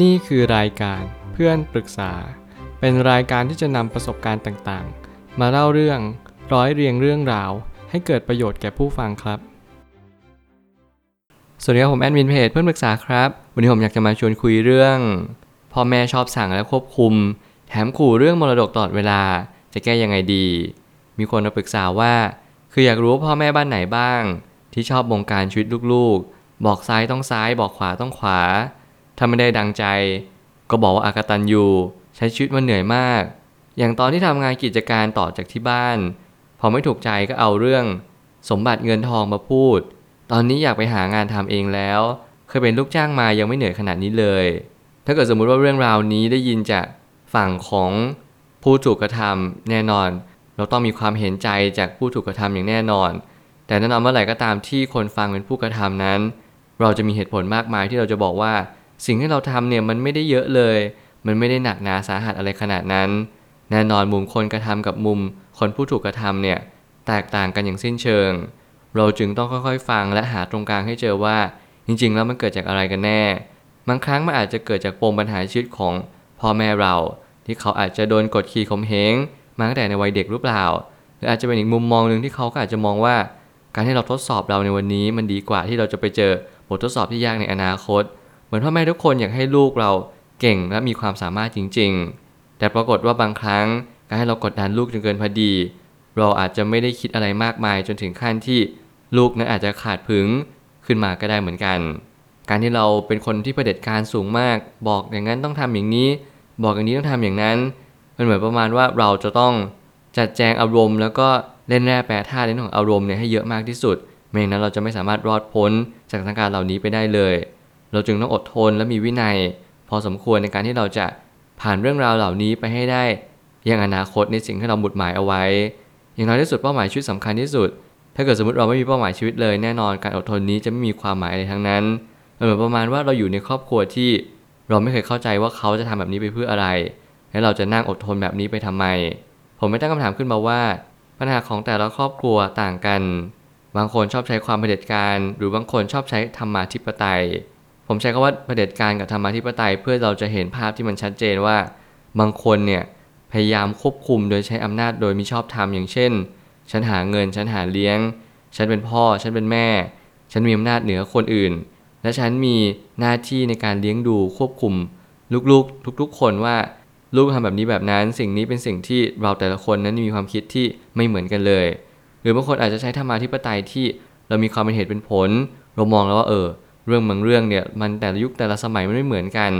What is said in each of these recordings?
นี่คือรายการเพื่อนปรึกษาเป็นรายการที่จะนำประสบการณ์ต่างๆมาเล่าเรื่องร้อยเรียงเรื่องราวให้เกิดประโยชน์แก่ผู้ฟังครับสวัสดีครับผมแอดมินเพจเพื่อนปรึกษาครับวันนี้ผมอยากจะมาชวนคุยเรื่องพ่อแม่ชอบสั่งและควบคุมแถมขู่เรื่องมรดกตลอดเวลาจะแก้ยังไงดีมีคนมาปรึกษาว่าคืออยากรู้ว่าพ่อแม่บ้านไหนบ้างที่ชอบบงการชีวิตลูกๆบอกซ้ายต้องซ้ายบอกขวาต้องขวาถ้าไม่ได้ดังใจก็บอกว่าอกตัญญูใช้ชีวิตมันเหนื่อยมากอย่างตอนที่ทำงานกิจการต่อจากที่บ้านพอไม่ถูกใจก็เอาเรื่องสมบัติเงินทองมาพูดตอนนี้อยากไปหางานทำเองแล้วเคยเป็นลูกจ้างมายังไม่เหนื่อยขนาดนี้เลยถ้าเกิดสมมุติว่าเรื่องราวนี้ได้ยินจากฝั่งของผู้ถูกกระทำแน่นอนเราต้องมีความเห็นใจจากผู้ถูกกระทำอย่างแน่นอนแต่แน่นอนเมื่อไหร่ก็ตามที่คนฟังเป็นผู้กระทำนั้นเราจะมีเหตุผลมากมายที่เราจะบอกว่าสิ่งที่เราทำเนี่ยมันไม่ได้เยอะเลยมันไม่ได้หนักหนาสาหัสอะไรขนาดนั้นแน่นอนมุมคนกระทำกับมุมคนผู้ถูกกระทำเนี่ยแตกต่างกันอย่างสิ้นเชิงเราจึงต้องค่อยๆฟังและหาตรงกลางให้เจอว่าจริงๆแล้วมันเกิดจากอะไรกันแน่บางครั้งมันอาจจะเกิดจากปมปัญหาชีวิตของพ่อแม่เราที่เขาอาจจะโดนกดขี่ข่มเหงมาตั้งแต่ในวัยเด็กหรือเปล่าหรืออาจจะเป็นอีกมุมมองนึงที่เขาก็อาจจะมองว่าการที่เราทดสอบเราในวันนี้มันดีกว่าที่เราจะไปเจอบททดสอบที่ยากในอนาคตเหมือนพ่อแม่ทุกคนอยากให้ลูกเราเก่งและมีความสามารถจริงๆแต่ปรากฏว่าบางครั้งการให้เรากดดันลูกจนเกินพอดีเราอาจจะไม่ได้คิดอะไรมากมายจนถึงขั้นที่ลูกนั้นอาจจะขาดผึงขึ้นมาก็ได้เหมือนกันการที่เราเป็นคนที่เผด็จการสูงมากบอกอย่างนั้นต้องทำอย่างนี้บอกอย่างนี้ต้องทำอย่างนั้นมันเหมือนประมาณว่าเราจะต้องจัดแจงอารมณ์แล้วก็เล่นแร่แปรธาตุเรื่องของอารมณ์เนี่ยให้เยอะมากที่สุดไม่อย่างนั้นเราจะไม่สามารถรอดพ้นจากสถานการณ์เหล่านี้ไปได้เลยเราจึงต้องอดทนและมีวินัยพอสมควรในการที่เราจะผ่านเรื่องราวเหล่านี้ไปให้ได้ยังอนาคตในสิ่งที่เราหมุดหมายเอาไว้อย่างน้อยที่สุดเป้าหมายชีวิตสำคัญที่สุดถ้าเกิดสมมติเราไม่มีเป้าหมายชีวิตเลยแน่นอนการอดทนนี้จะไม่มีความหมายอะไรทั้งนั้นเหมือนประมาณว่าเราอยู่ในครอบครัวที่เราไม่เคยเข้าใจว่าเขาจะทำแบบนี้ไปเพื่ออะไรและเราจะนั่งอดทนแบบนี้ไปทำไมผมไม่ตั้งคำถามขึ้นมาว่าปัญหาของแต่ละครอบครัวต่างกันบางคนชอบใช้ความเผด็จการหรือบางคนชอบใช้ธรรมาธิปไตยผมใช้คำว่าเผด็จการกับธรรมาธิปไตยเพื่อเราจะเห็นภาพที่มันชัดเจนว่าบางคนเนี่ยพยายามควบคุมโดยใช้อำนาจโดยมิชอบธรรมอย่างเช่นฉันหาเงินฉันหาเลี้ยงฉันเป็นพ่อฉันเป็นแม่ฉันมีอำนาจเหนือคนอื่นและฉันมีหน้าที่ในการเลี้ยงดูควบคุมลูกๆทุกๆคนว่าลูกทำแบบนี้แบบนั้นสิ่งนี้เป็นสิ่งที่เราแต่ละคนนั้นมีความคิดที่ไม่เหมือนกันเลยหรือบางคนอาจจะใช้ธรรมาธิปไตยที่เรามีความเป็นเหตุเป็นผลเรามองแล้วว่าเรื่องบางเรื่องเนี่ยมันแต่ละยุคแต่ละสมัยมันไม่เหมือนกัน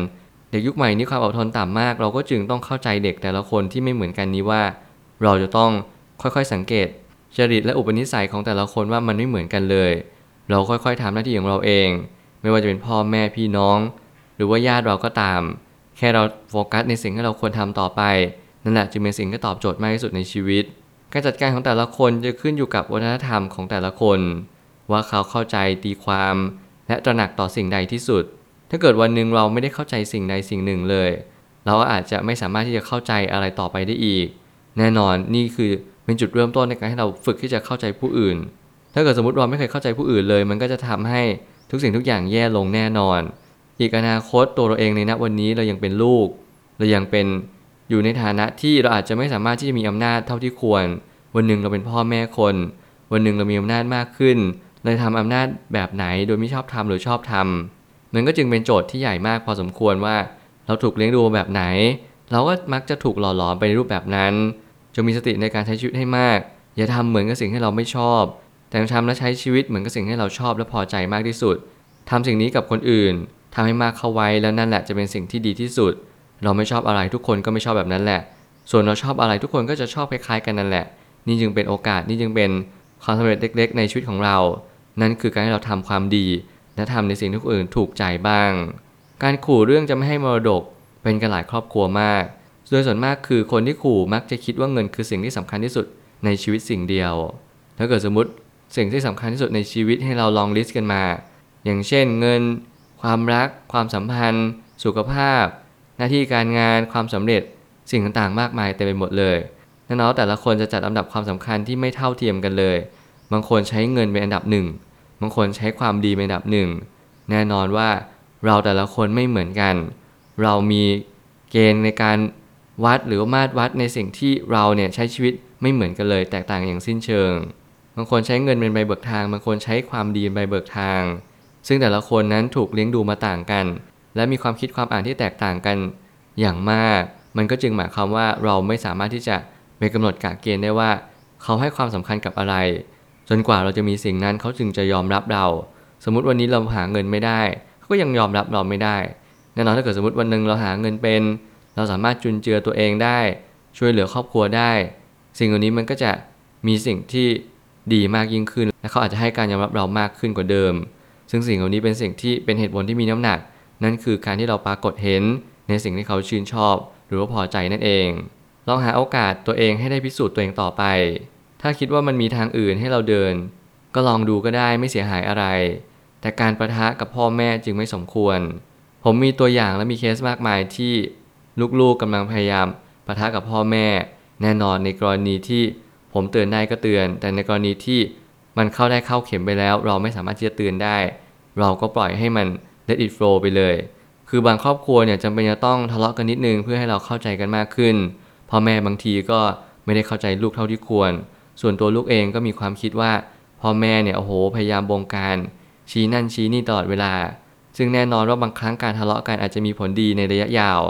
เด็กยุคใหม่นี้ความอดทนต่ำมากเราก็จึงต้องเข้าใจเด็กแต่ละคนที่ไม่เหมือนกันนี้ว่าเราจะต้องค่อยๆสังเกตจริตและอุปนิสัยของแต่ละคนว่ามันไม่เหมือนกันเลยเราค่อยๆทำหน้าที่ของเราเองไม่ว่าจะเป็นพ่อแม่พี่น้องหรือว่าญาติเราก็ตามแค่เราโฟกัสในสิ่งที่เราควรทำต่อไปนั่นแหละจึงเป็นสิ่งที่ตอบโจทย์มากที่สุดในชีวิตการจัดการของแต่ละคนจะขึ้นอยู่กับวัฒนธรรมของแต่ละคนว่าเขาเข้าใจตีความและตระหนักต่อสิ่งใดที่สุดถ้าเกิดวันหนึ่งเราไม่ได้เข้าใจสิ่งใดสิ่งหนึ่งเลยเราอาจจะไม่สามารถที่จะเข้าใจอะไรต่อไปได้อีกแน่นอนนี่คือเป็นจุดเริ่มต้นในการให้เราฝึกที่จะเข้าใจผู้อื่นถ้าเกิดสมมติเราไม่เคยเข้าใจผู้อื่นเลยมันก็จะทำให้ทุกสิ่งทุกอย่างแย่ลงแน่นอนอีกอนาคตตัวเราเองในณวันนี้เรายังเป็นลูกเรายังเป็นอยู่ในฐานะที่เราอาจจะไม่สามารถที่จะมีอำนาจเท่าที่ควรวันหนึ่งเราเป็นพ่อแม่คนวันหนึ่งเรามีอำนาจมากขึ้นเราทำอำนาจแบบไหนโดยไม่ชอบทำหรือชอบทำมันก็จึงเป็นโจทย์ที่ใหญ่มากพอสมควรว่าเราถูกเลี้ยงดูแบบไหนเราก็มักจะถูกหล่อหลอมไปในรูปแบบนั้นจงมีสติในการใช้ชีวิตให้มากอย่าทำเหมือนกับสิ่งที่เราไม่ชอบแต่ทำและใช้ชีวิตเหมือนกับสิ่งที่เราชอบและพอใจมากที่สุดทำสิ่งนี้กับคนอื่นทำให้มากเข้าไว้แล้วนั่นแหละจะเป็นสิ่งที่ดีที่สุดเราไม่ชอบอะไรทุกคนก็ไม่ชอบแบบนั้นแหละส่วนเราชอบอะไรทุกคนก็จะชอบคล้ายๆกันนั่นแหละนี่จึงเป็นโอกาสนี่จึงเป็นความสำเร็จเล็กๆในชีวิตของเรานั่นคือการให้เราทำความดีและทำในสิ่งที่คนอื่นถูกใจบ้างการขู่เรื่องจะไม่ให้มรดกเป็นกันหลายครอบครัวมากโดยส่วนมากคือคนที่ขู่มักจะคิดว่าเงินคือสิ่งที่สำคัญที่สุดในชีวิตสิ่งเดียวถ้าเกิดสมมติสิ่งที่สำคัญที่สุดในชีวิตให้เราลองลิสต์กันมาอย่างเช่นเงินความรักความสัมพันธ์สุขภาพหน้าที่การงานความสำเร็จสิ่งต่างๆมากมายเต็มไปหมดเลยแน่นอนแต่ละคนจะจัดลำดับความสำคัญที่ไม่เท่าเทียมกันเลยบางคนใช้เงินเป็นอันดับหนึ่งบางคนใช้ความดีเป็นอันดับหนึ่งแน่นอนว่าเราแต่ละคนไม่เหมือนกัน เรามีเกณฑ์ในการวัดหรือมาตรวัดในสิ่งที่เราเนี่ยใช้ชีวิตไม่เหมือนกันเลยแตกต่างอย่างสิ้นเชิงบางคนใช้เงินเป็นใบเบิกทางบางคนใช้ความดีเป็นใบเบิกทางซึ่งแต่ละคนนั้นถูกเลี้ยงดูมาต่างกันและมีความคิดความอ่านที่แตกต่างกันอย่างมากมันก็จึงหมายความว่าเราไม่สามารถที่จะไปกำหนดกะเกณฑ์ได้ว่าเขาให้ความสำคัญกับอะไรจนกว่าเราจะมีสิ่งนั้นเขาจึงจะยอมรับเราสมมติวันนี้เราหาเงินไม่ได้เขาก็ยังยอมรับเราไม่ได้แน่นอนถ้าเกิดสมมติวันนึงเราหาเงินเป็นเราสามารถจุนเจือตัวเองได้ช่วยเหลือครอบครัวได้สิ่งเหล่านี้มันก็จะมีสิ่งที่ดีมากยิ่งขึ้นและเขาอาจจะให้การยอมรับเรามากขึ้นกว่าเดิมซึ่งสิ่งเหล่านี้เป็นสิ่งที่เป็นเหตุผลที่มีน้ำหนักนั่นคือการที่เราปรากฏเห็นในสิ่งที่เขาชื่นชอบหรือว่าพอใจนั่นเองลองหาโอกาสตัวเองให้ได้พิสูจน์ตัวเองต่อไปถ้าคิดว่ามันมีทางอื่นให้เราเดินก็ลองดูก็ได้ไม่เสียหายอะไรแต่การประทะกับพ่อแม่จึงไม่สมควรผมมีตัวอย่างและมีเคสมากมายที่ลูกๆกำลังพยายามประทะกับพ่อแม่แน่นอนในกรณีที่ผมเตือนได้ก็เตือนแต่ในกรณีที่มันเข้าได้เข้าเข็มไปแล้วเราไม่สามารถที่จะเตือนได้เราก็ปล่อยให้มัน let it flow ไปเลยคือบางครอบครัวเนี่ยจำเป็นจะต้องทะเลาะกันนิดนึงเพื่อให้เราเข้าใจกันมากขึ้นพ่อแม่บางทีก็ไม่ได้เข้าใจลูกเท่าที่ควรส่วนตัวลูกเองก็มีความคิดว่าพ่อแม่เนี่ยโอ้โหพยายามบงการชี้นั่นชี้นี่ตลอดเวลาซึ่งแน่นอนว่าบางครั้งการทะเลาะกันอาจจะมีผลดีในระยะยาว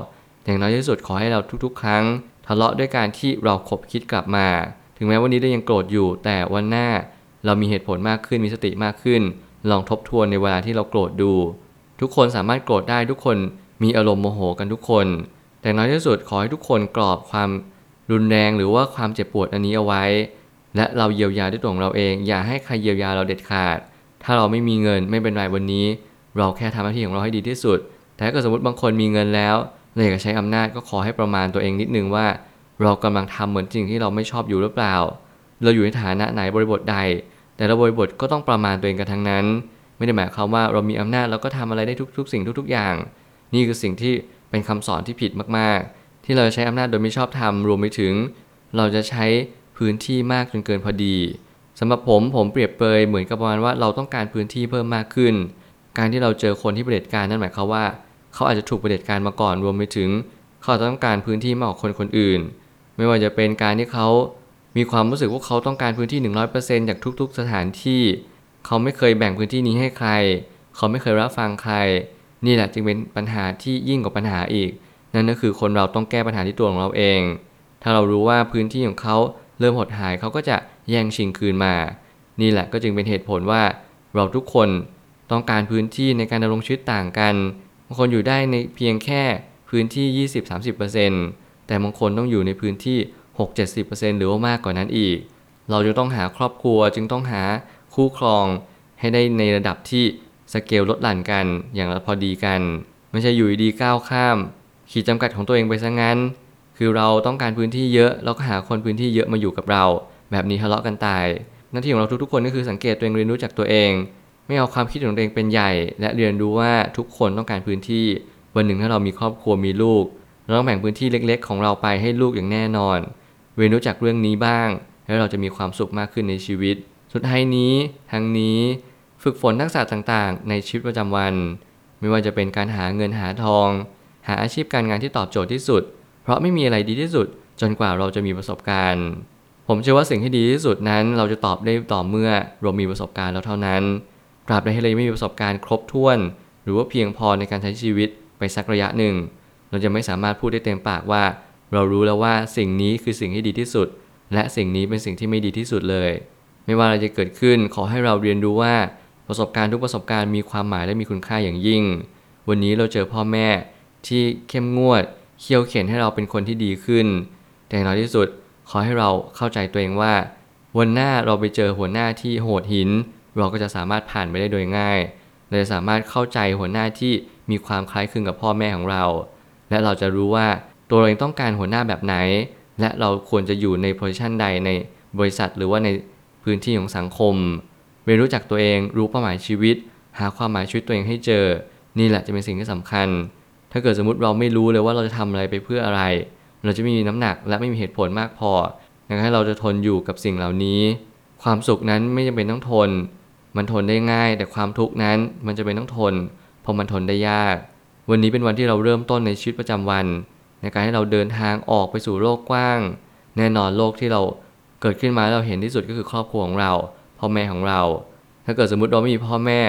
อย่างน้อยที่สุดขอให้เราทุกๆครั้งทะเลาะด้วยการที่เราขบคิดกลับมาถึงแม้วันนี้เรายังโกรธอยู่แต่วันหน้าเรามีเหตุผลมากขึ้นมีสติมากขึ้นลองทบทวนในเวลาที่เราโกรธดูทุกคนสามารถโกรธได้ทุกคนมีอารมณ์โมโหกันทุกคนแต่น้อยที่สุดขอให้ทุกคนกรอบความรุนแรงหรือว่าความเจ็บปวดอันนี้เอาไว้และเราเยียวยาด้วยตัวของเราเองอย่าให้ใครเยียวยาเราเด็ดขาดถ้าเราไม่มีเงินไม่เป็นไรวันนี้เราแค่ทำหน้าที่ของเราให้ดีที่สุดแต่ถ้าสมมติบางคนมีเงินแล้วเลยก็ใช้อำนาจก็ขอให้ประมาณตัวเองนิดนึงว่าเรากำลังทำเหมือนสิ่งที่เราไม่ชอบอยู่หรือเปล่าเราอยู่ในฐานะไหนบริบทใดแต่ละบริบทก็ต้องประมาณตัวเองกันทั้งนั้นไม่ได้หมายความว่าเรามีอำนาจเราก็ทำอะไรได้ทุกๆสิ่งทุกๆอย่างนี่คือสิ่งที่เป็นคำสอนที่ผิดมากๆที่เราใช้อำนาจโดยไม่ชอบธรรมรวมไปถึงเราจะใช้พื้นที่มากจนเกินพอดีสำหรับผมเปรียบเปรยเหมือนกับประมาณว่าเราต้องการพื้นที่เพิ่มมากขึ้นการที่เราเจอคนที่เผด็จการนั่นหมายความว่าเขาอาจจะถูกเผด็จการมาก่อนรวมไปถึงเขาต้องการพื้นที่มากกว่าคนอื่นไม่ว่าจะเป็นการที่เขามีความรู้สึกว่าเขาต้องการพื้นที่ 100% จากทุกๆสถานที่เขาไม่เคยแบ่งพื้นที่นี้ให้ใครเขาไม่เคยรับฟังใครนี่แหละจึงเป็นปัญหาที่ยิ่งกว่าปัญหาอีกนั่นก็คือคนเราต้องแก้ปัญหาที่ตัวของเราเองถ้าเรารู้ว่าพื้นที่ของเขาเริ่มหดหายเขาก็จะแย่งชิงคืนมานี่แหละก็จึงเป็นเหตุผลว่าเราทุกคนต้องการพื้นที่ในการดำรงชีวิตต่างกันบางคนอยู่ได้ในเพียงแค่พื้นที่ 20-30% แต่บางคนต้องอยู่ในพื้นที่ 60-70% หรือว่ามากกว่านั้นอีกเราจึงต้องหาครอบครัวจึงต้องหาคู่ครองให้ได้ในระดับที่สเกลลดหลั่นกันอย่างพอดีกันไม่ใช่อยู่ดีก้าวข้ามขีดจำกัดของตัวเองไปซะงั้นคือเราต้องการพื้นที่เยอะเราก็หาคนพื้นที่เยอะมาอยู่กับเราแบบนี้ทะเลาะกันตายหน้าที่ของเราทุกๆคนก็คือสังเกตตัวเองเรียนรู้จากตัวเองไม่เอาความคิดของตัวเองเป็นใหญ่และเรียนรู้ว่าทุกคนต้องการพื้นที่วันหนึ่งถ้าเรามีครอบครัวมีลูกเราต้องแบ่งพื้นที่เล็กๆของเราไปให้ลูกอย่างแน่นอนเรียนรู้จากเรื่องนี้บ้างแล้วเราจะมีความสุขมากขึ้นในชีวิตสุดท้ายนี้ทั้งนี้ฝึกฝนทักษะต่างๆในชีวิตประจำวันไม่ว่าจะเป็นการหาเงินหาทองหาอาชีพการงานที่ตอบโจทย์ที่สุดเพราะไม่มีอะไรดีที่สุดจนกว่าเราจะมีประสบการณ์ผมเชื่อว่าสิ่งที่ดีที่สุดนั้นเราจะตอบได้ต่อเมื่อเรามีประสบการณ์แล้วเท่านั้นตราบใดที่เราไม่มีประสบการณ์ครบถ้วนหรือว่าเพียงพอในการใช้ชีวิตไปสักระยะหนึ่งเราจะไม่สามารถพูดได้เต็มปากว่าเรารู้แล้วว่าสิ่งนี้คือสิ่งที่ดีที่สุดและสิ่งนี้เป็นสิ่งที่ไม่ดีที่สุดเลยไม่ว่าอะไรจะเกิดขึ้นขอให้เราเรียนรู้ว่าประสบการณ์ทุกประสบการณ์มีความหมายและมีคุณค่าอย่างยิ่งวันนี้เราเจอพ่อแม่ที่เข้มงวดเคี่ยวเข็นให้เราเป็นคนที่ดีขึ้นแต่น้อยที่สุดขอให้เราเข้าใจตัวเองว่าวันหน้าเราไปเจอหัวหน้าที่โหดหินเราก็จะสามารถผ่านไปได้โดยง่ายเราจะสามารถเข้าใจหัวหน้าที่มีความคล้ายคลึงกับพ่อแม่ของเราและเราจะรู้ว่าตัวเราเองต้องการหัวหน้าแบบไหนและเราควรจะอยู่ในโพสิชันใดในบริษัทหรือว่าในพื้นที่ของสังคมเรียนรู้จักตัวเองรู้เป้าหมายชีวิตหาความหมายชีวิตตัวเองให้เจอนี่แหละจะเป็นสิ่งที่สำคัญถ้าเกิดสมมติเราไม่รู้เลยว่าเราจะทำอะไรไปเพื่ออะไรเราจะไม่มีน้ำหนักและไม่มีเหตุผลมากพอให้เราจะทนอยู่กับสิ่งเหล่านี้ความสุขนั้นไม่จำเป็นต้องทนมันทนได้ง่ายแต่ความทุกข์นั้นมันจะเป็นต้องทนเพราะมันทนได้ยาก วันนี้เป็นวันที่เราเริ่มต้นในชีวิตประจำวันในการให้เราเดินทางออกไปสู่โลกกว้างแน่นอนโลกที่เราเกิดขึ้นมาเราเห็นที่สุดก็คือครอบครัวของเราพ่อแม่ของเราถ้าเกิดสมมติเราไม่มีพ่อแม่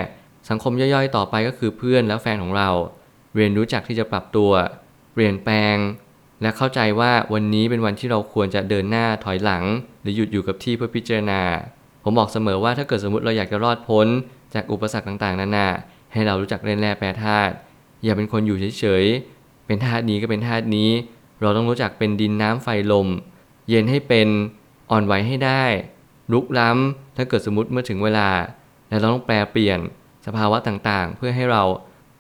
สังคมย่อยๆต่อไปก็คือเพื่อนและแฟนของเราเรียนรู้จักที่จะปรับตัวเปลี่ยนแปลงและเข้าใจว่าวันนี้เป็นวันที่เราควรจะเดินหน้าถอยหลังหรือหยุดอยู่กับที่เพื่อพิจารณาผมบอกเสมอว่าถ้าเกิดสมมติเราอยากจะรอดพ้นจากอุปสรรคต่างๆนานาให้เรารู้จักเล่นแร่แปรธาตุอย่าเป็นคนอยู่เฉยๆเป็นธาตุนี้ก็เป็นธาตุนี้เราต้องรู้จักเป็นดินน้ำไฟลมเย็นให้เป็นอ่อนไหวให้ได้ลุกล้ำถ้าเกิดสมมติเมื่อถึงเวลาและเราต้องแปลเปลี่ยนสภาวะต่างๆเพื่อให้เรา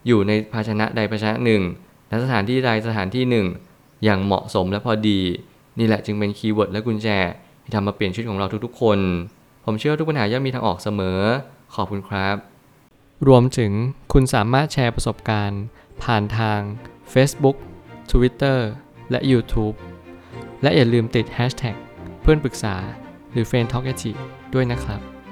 อยู่ในภาชนะใดภาชนะหนึ่งและสถานที่ใดสถานที่หนึ่งอย่างเหมาะสมและพอดีนี่แหละจึงเป็นคีย์เวิร์ดและกุญแจที่ทำมาเปลี่ยนชีวิตของเราทุกๆคนผมเชื่อทุกปัญหาย่อมมีทางออกเสมอขอบคุณครับรวมถึงคุณสามารถแชร์ประสบการณ์ผ่านทาง Facebook Twitter และ YouTube และอย่าลืมติด Hashtag เพื่อนปรึกษาหรือ Friend Talk ด้วยนะครับ